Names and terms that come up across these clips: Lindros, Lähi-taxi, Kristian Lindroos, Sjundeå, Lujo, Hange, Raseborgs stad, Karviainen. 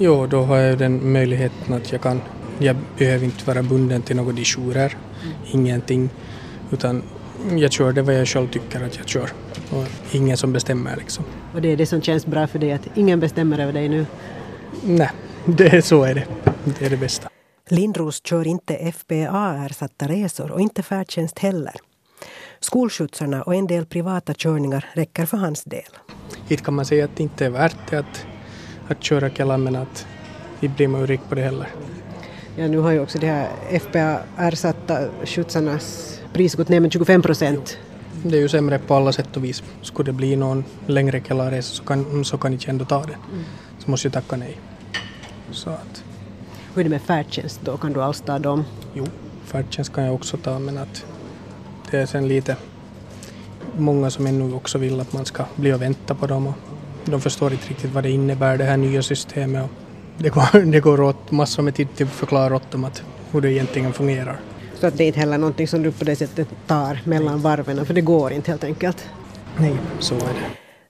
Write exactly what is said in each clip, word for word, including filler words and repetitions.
Jo, då har jag den möjligheten att jag kan, jag behöver inte vara bunden till några disjurer, mm. ingenting, utan jag kör det vad jag själv tycker att jag kör. Och ingen som bestämmer liksom. Och det är det som känns bra för dig, att ingen bestämmer över dig nu? Nej, det, så är det. Det är det bästa. Lindros kör inte F P A-ersatta resor och inte färdtjänst heller. Skolskjutsarna och en del privata körningar räcker för hans del. Hit kan man säga att det inte är värt det att, att köra kalla, men att vi blir man rik på det heller. Ja, nu har ju också de här F P A-ersatta skjutsarnas pris gått ner med tjugofem procent. Det är ju sämre på alla sätt och vis. Skulle det bli någon längre källarresa så kan, så kan inte ändå ta det. Mm. Så måste jag tacka nej. Så att. Hur är det med färdtjänst då? Kan du alls ta dem? Jo, färdtjänst kan jag också ta, men att det är sen lite många som ännu också vill att man ska bli och vänta på dem. Och de förstår inte riktigt vad det innebär, det här nya systemet. Och det, går, det går åt massor med tid till att förklara åt dem att hur det egentligen fungerar. Så att det inte heller någonting som du på det sättet tar mellan varven, för det går inte helt enkelt. Nej, så är det.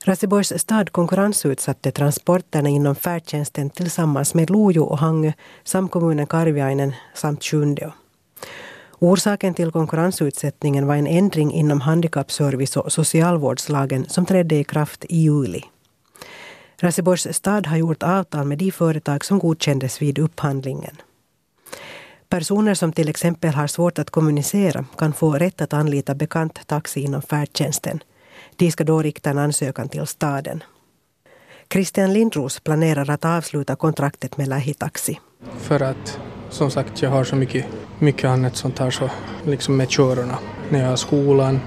Raseborgs stad konkurrensutsatte transporterna inom färdtjänsten tillsammans med Lujo och Hange, samkommunen Karviainen samt Sjundeå. Orsaken till konkurrensutsättningen var en ändring inom handikappservice och socialvårdslagen som trädde i kraft i juli. Raseborgs stad har gjort avtal med de företag som godkändes vid upphandlingen. Personer som till exempel har svårt att kommunicera kan få rätt att anlita bekant taxi inom färdtjänsten. De ska då rikta en ansökan till staden. Kristian Lindroos planerar att avsluta kontraktet med Lähi-taxi. För att, som sagt, jag har så mycket, mycket annat sånt här så, liksom med körorna. När jag har skolan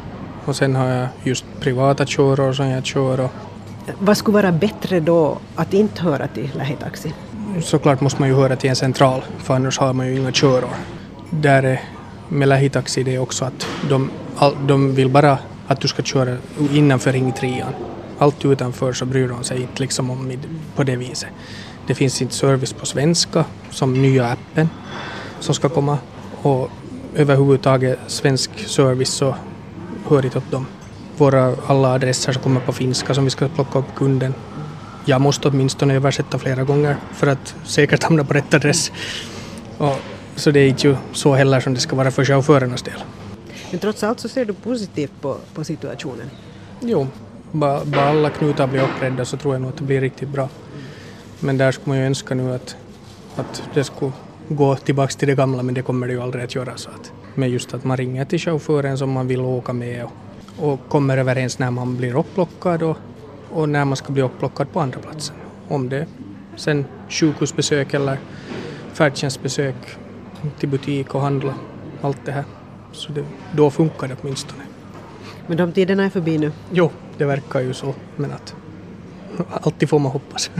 och sen har jag just privata köror som jag kör. Och vad skulle vara bättre då att inte höra till Lähi-taxi? Såklart måste man ju höra till en central, för annars har man ju inga köror. Där med Lähi-taxi det är också att de, de vill bara att du ska köra innanför ring trean. Allt utanför så bryr de sig inte liksom om på det viset. Det finns inte service på svenska, som nya appen som ska komma. Och överhuvudtaget svensk service så hör inte åt dem. Våra alla adresser som kommer på finska som vi ska plocka upp kunden. Jag måste åtminstone översätta flera gånger för att säkert hamna på rätt adress. Och, så det är inte ju så heller som det ska vara för chaufförernas del. Men trots allt så ser du positivt på, på situationen? Jo, bara ba alla knutar blir upprädda så tror jag nog att det blir riktigt bra. Men där skulle man ju önska nu att, att det skulle gå tillbaka till det gamla, men det kommer det ju aldrig att göra. Så att, men just att man ringer till chauffören som man vill åka med och, och kommer överens när man blir upplockad och och när man ska bli upplockad på andra platsen. Om det sen sjukhusbesök eller färdtjänstbesök till butik och handla, allt det här. Så det, då funkar det åtminstone. Men de tiderna är förbi nu? Jo, det verkar ju så. Men att alltid får man hoppas.